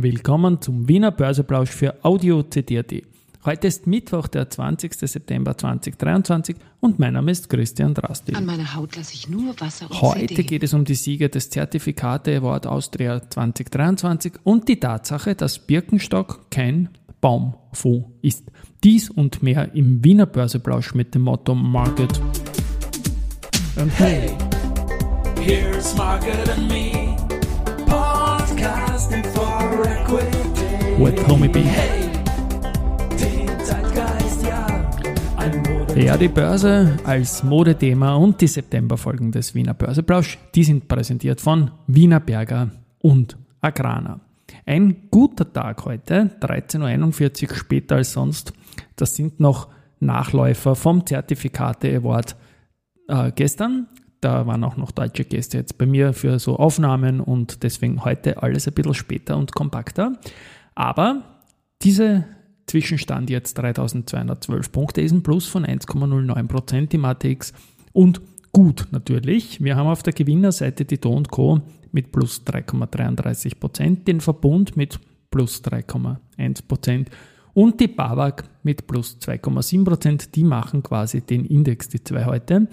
Willkommen zum Wiener Börse Plausch für Audio-CD.at. Heute ist Mittwoch, der 20. September 2023 und mein Name ist Christian Drastil. An meiner Haut lasse ich nur Wasser und Heute CD. Geht es um die Sieger des Zertifikate Award Austria 2023 und die Tatsache, dass Birkenstock kein Baumfonds ist. Dies und mehr im Wiener Börse Plausch mit dem Motto Market. Hey, here's Market and me, podcasting for equity. What homie be? Hey, den Zeitgeist, ja, ein Mode. Ja, die Börse als Modethema und die Septemberfolgen des Wiener Börseplausch, die sind präsentiert von Wienerberger und Agrana. Ein guter Tag heute, 13.41 Uhr später als sonst. Das sind noch Nachläufer vom Zertifikate Award gestern. Da waren auch noch deutsche Gäste jetzt bei mir für so Aufnahmen und deswegen heute alles ein bisschen später und kompakter. Aber dieser Zwischenstand jetzt 3.212 Punkte ist ein Plus von 1,09% im ATX und gut natürlich. Wir haben auf der Gewinnerseite die Do & Co. mit plus 3,33%, den Verbund mit plus 3,1% und die Bawag mit plus 2,7%. Die machen quasi den Index, die zwei heute.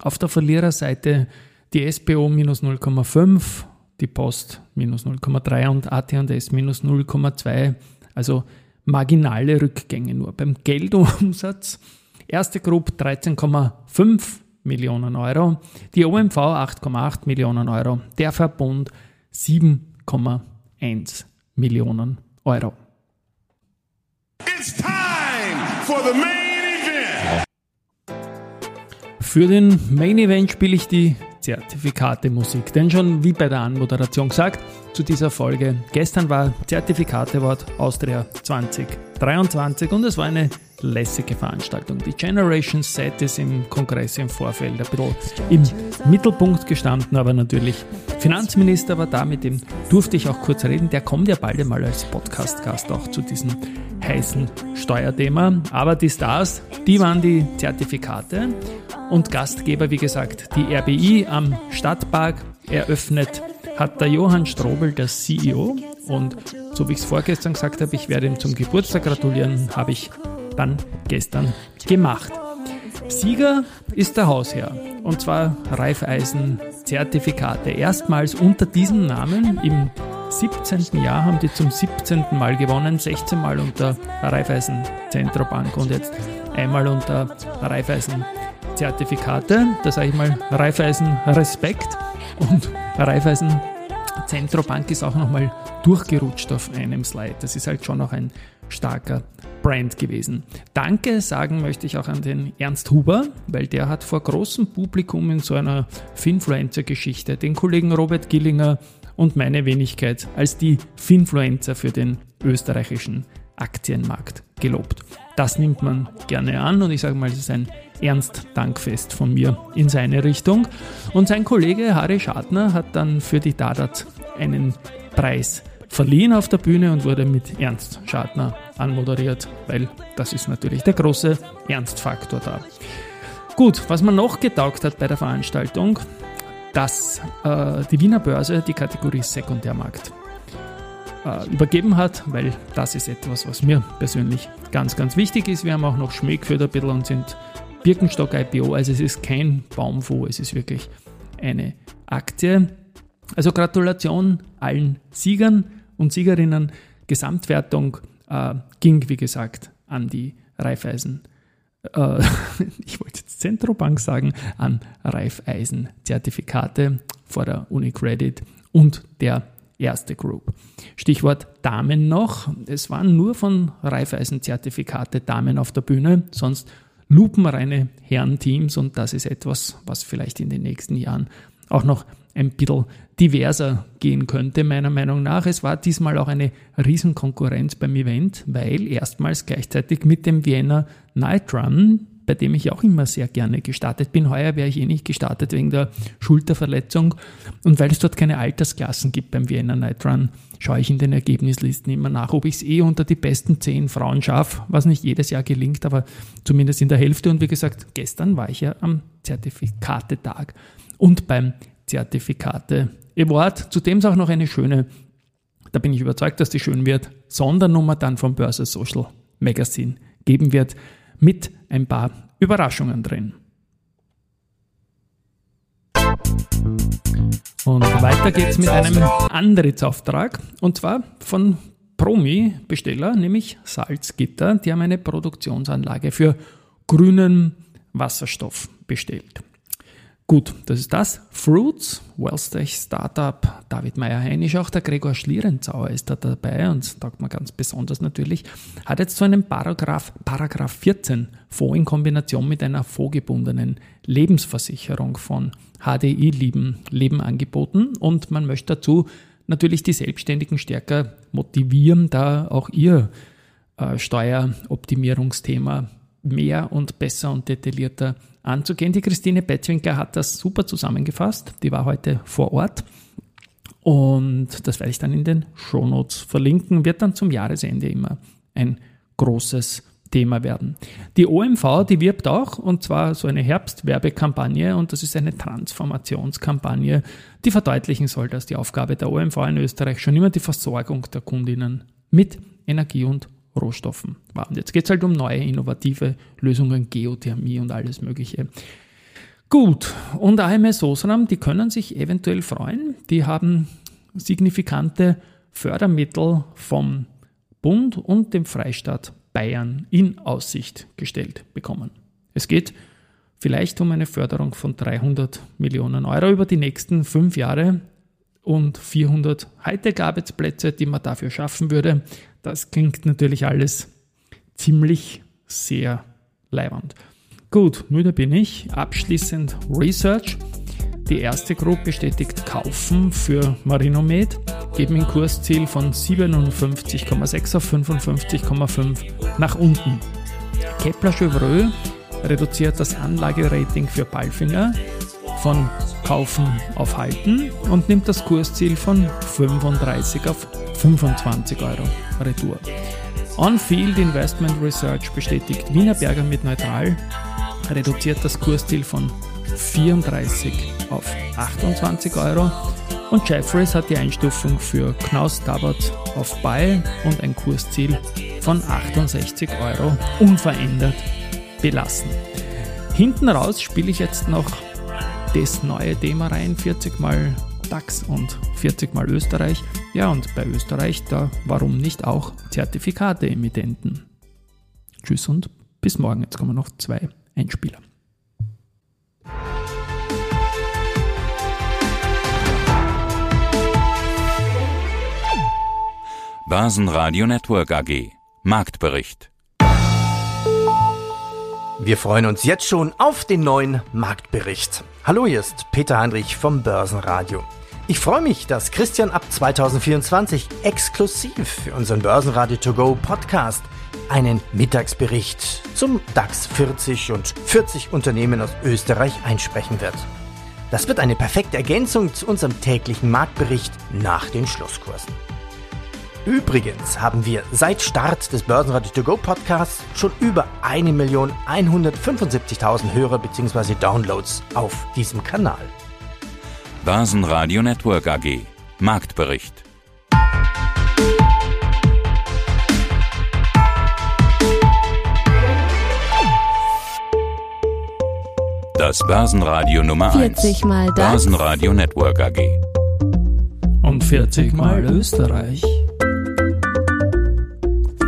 Auf der Verliererseite die SBO minus 0,5, die Post minus 0,3 und AT&S minus 0,2. Also marginale Rückgänge nur beim Geldumsatz. Erste Group 13,5 Millionen Euro, die OMV 8,8 Millionen Euro, der Verbund 7,1 Millionen Euro. It's time for the main event. Für den Main Event spiele ich die Zertifikate-Musik. Denn schon wie bei der Anmoderation gesagt, zu dieser Folge, gestern war Zertifikate Award Austria 2023 und es war eine lässige Veranstaltung. Die Generation Set ist im Kongress im Vorfeld ein bisschen im Mittelpunkt gestanden, aber natürlich Finanzminister war da, mit dem durfte ich auch kurz reden. Der kommt ja bald einmal als Podcast-Gast auch zu diesem heißen Steuerthema. Aber die Stars, die waren die Zertifikate und Gastgeber, wie gesagt, die RBI am Stadtpark. Eröffnet hat der Johann Strobl, der CEO, und so wie ich es vorgestern gesagt habe, ich werde ihm zum Geburtstag gratulieren, habe ich dann gestern gemacht. Sieger ist der Hausherr, und zwar Raiffeisen Zertifikate. Erstmals unter diesem Namen im 17. Jahr haben die zum 17. Mal gewonnen, 16 Mal unter Raiffeisen Zentrobank und jetzt einmal unter Raiffeisen Zertifikate. Da sage ich mal Raiffeisen Respekt, und Raiffeisen Zentrobank ist auch nochmal durchgerutscht auf einem Slide. Das ist halt schon noch ein starker Brand gewesen. Danke sagen möchte ich auch an den Ernst Huber, weil der hat vor großem Publikum in so einer Finfluencer-Geschichte den Kollegen Robert Gillinger und meine Wenigkeit als die Finfluencer für den österreichischen Aktienmarkt gelobt. Das nimmt man gerne an und ich sage mal, es ist ein Ernst-Dankfest von mir in seine Richtung. Und sein Kollege Harry Schadner hat dann für die DADAT einen Preis verliehen auf der Bühne und wurde mit Ernst Schadner anmoderiert, weil das ist natürlich der große Ernstfaktor da. Gut, was man noch getaugt hat bei der Veranstaltung, dass die Wiener Börse die Kategorie Sekundärmarkt übergeben hat, weil das ist etwas, was mir persönlich ganz, ganz wichtig ist. Wir haben auch noch Schmäh geführt ein bisschen und sind Birkenstock IPO, also es ist kein Baumfonds, es ist wirklich eine Aktie. Also Gratulation allen Siegern und Siegerinnen. Gesamtwertung ging, wie gesagt, an die Raiffeisen, ich wollte jetzt Zentrobank sagen, an Raiffeisen Zertifikate vor der Unicredit und der Erste Group. Stichwort Damen noch. Es waren nur von Raiffeisen Zertifikate Damen auf der Bühne, sonst lupenreine Herrenteams, und das ist etwas, was vielleicht in den nächsten Jahren auch noch ein bisschen diverser gehen könnte, meiner Meinung nach. Es war diesmal auch eine Riesenkonkurrenz beim Event, weil erstmals gleichzeitig mit dem Vienna Night Run, bei dem ich auch immer sehr gerne gestartet bin. Heuer wäre ich nicht gestartet wegen der Schulterverletzung. Und weil es dort keine Altersklassen gibt beim Vienna Night Run, schaue ich in den Ergebnislisten immer nach, ob ich es unter die besten 10 Frauen schaffe, was nicht jedes Jahr gelingt, aber zumindest in der Hälfte. Und wie gesagt, gestern war ich ja am Zertifikate-Tag und beim Zertifikate Award. Zudem ist auch noch eine schöne da bin ich überzeugt, dass die schön wird, Sondernummer dann vom Börse Social Magazine geben wird, mit ein paar Überraschungen drin. Und weiter geht's mit einem Antrittsauftrag, und zwar von Promi-Besteller, nämlich Salzgitter. Die haben eine Produktionsanlage für grünen Wasserstoff bestellt. Gut, das ist das. Froots, Wealth-Tech-Startup, David Mayer-Heinisch, auch der Gregor Schlierenzauer ist da dabei, und das taugt mir ganz besonders natürlich, hat jetzt so einen Paragraph 14 Fonds in Kombination mit einer vorgebundenen Lebensversicherung von HDI-Leben angeboten, und man möchte dazu natürlich die Selbstständigen stärker motivieren, da auch ihr Steueroptimierungsthema mehr und besser und detaillierter anzugehen. Die Christine Bettwinker hat das super zusammengefasst. Die war heute vor Ort, und das werde ich dann in den Shownotes verlinken. Wird dann zum Jahresende immer ein großes Thema werden. Die OMV, die wirbt auch, und zwar so eine Herbstwerbekampagne, und das ist eine Transformationskampagne, die verdeutlichen soll, dass die Aufgabe der OMV in Österreich schon immer die Versorgung der Kundinnen mit Energie und Rohstoffen war. Und jetzt geht es halt um neue, innovative Lösungen, Geothermie und alles Mögliche. Gut, und AMS Osram, die können sich eventuell freuen. Die haben signifikante Fördermittel vom Bund und dem Freistaat Bayern in Aussicht gestellt bekommen. Es geht vielleicht um eine Förderung von 300 Millionen Euro über die nächsten 5 Jahre und 400 Hightech-Arbeitsplätze, die man dafür schaffen würde. Das klingt natürlich alles ziemlich sehr leibend. Gut, müde bin ich. Abschließend Research. Die Erste Group bestätigt Kaufen für Marinomed, geben ein Kursziel von 57,6 auf 55,5 nach unten. Kepler Chevreux reduziert das Anlagerating für Palfinger von Kaufen auf Halten und nimmt das Kursziel von 35 auf 25 Euro retour. On-Field Investment Research bestätigt Wienerberger mit Neutral, reduziert das Kursziel von 34 auf 28 Euro, und Jefferies hat die Einstufung für Knaus Tabbert auf Buy und ein Kursziel von 68 Euro unverändert belassen. Hinten raus spiele ich jetzt noch das neue Thema rein, 40 mal DAX und 40 mal Österreich. Ja, und bei Österreich, da warum nicht auch Zertifikate-Emittenten. Tschüss und bis morgen. Jetzt kommen noch 2 Einspieler. Börsenradio Network AG. Marktbericht. Wir freuen uns jetzt schon auf den neuen Marktbericht. Hallo, hier ist Peter Heinrich vom Börsenradio. Ich freue mich, dass Christian ab 2024 exklusiv für unseren Börsenradio to go Podcast einen Mittagsbericht zum DAX 40 und 40 Unternehmen aus Österreich einsprechen wird. Das wird eine perfekte Ergänzung zu unserem täglichen Marktbericht nach den Schlusskursen. Übrigens haben wir seit Start des Börsenradio to go Podcasts schon über 1.175.000 Hörer bzw. Downloads auf diesem Kanal. Börsenradio Network AG. Marktbericht. Das Börsenradio Nummer 1. 40 mal das Börsenradio Network AG. Und 40 mal Österreich.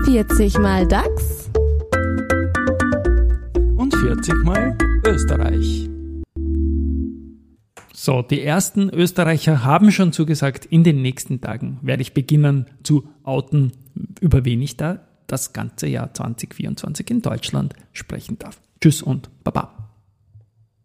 40 mal DAX. Und 40 mal Österreich. So, die ersten Österreicher haben schon zugesagt, in den nächsten Tagen werde ich beginnen zu outen, über wen ich da das ganze Jahr 2024 in Deutschland sprechen darf. Tschüss und Baba.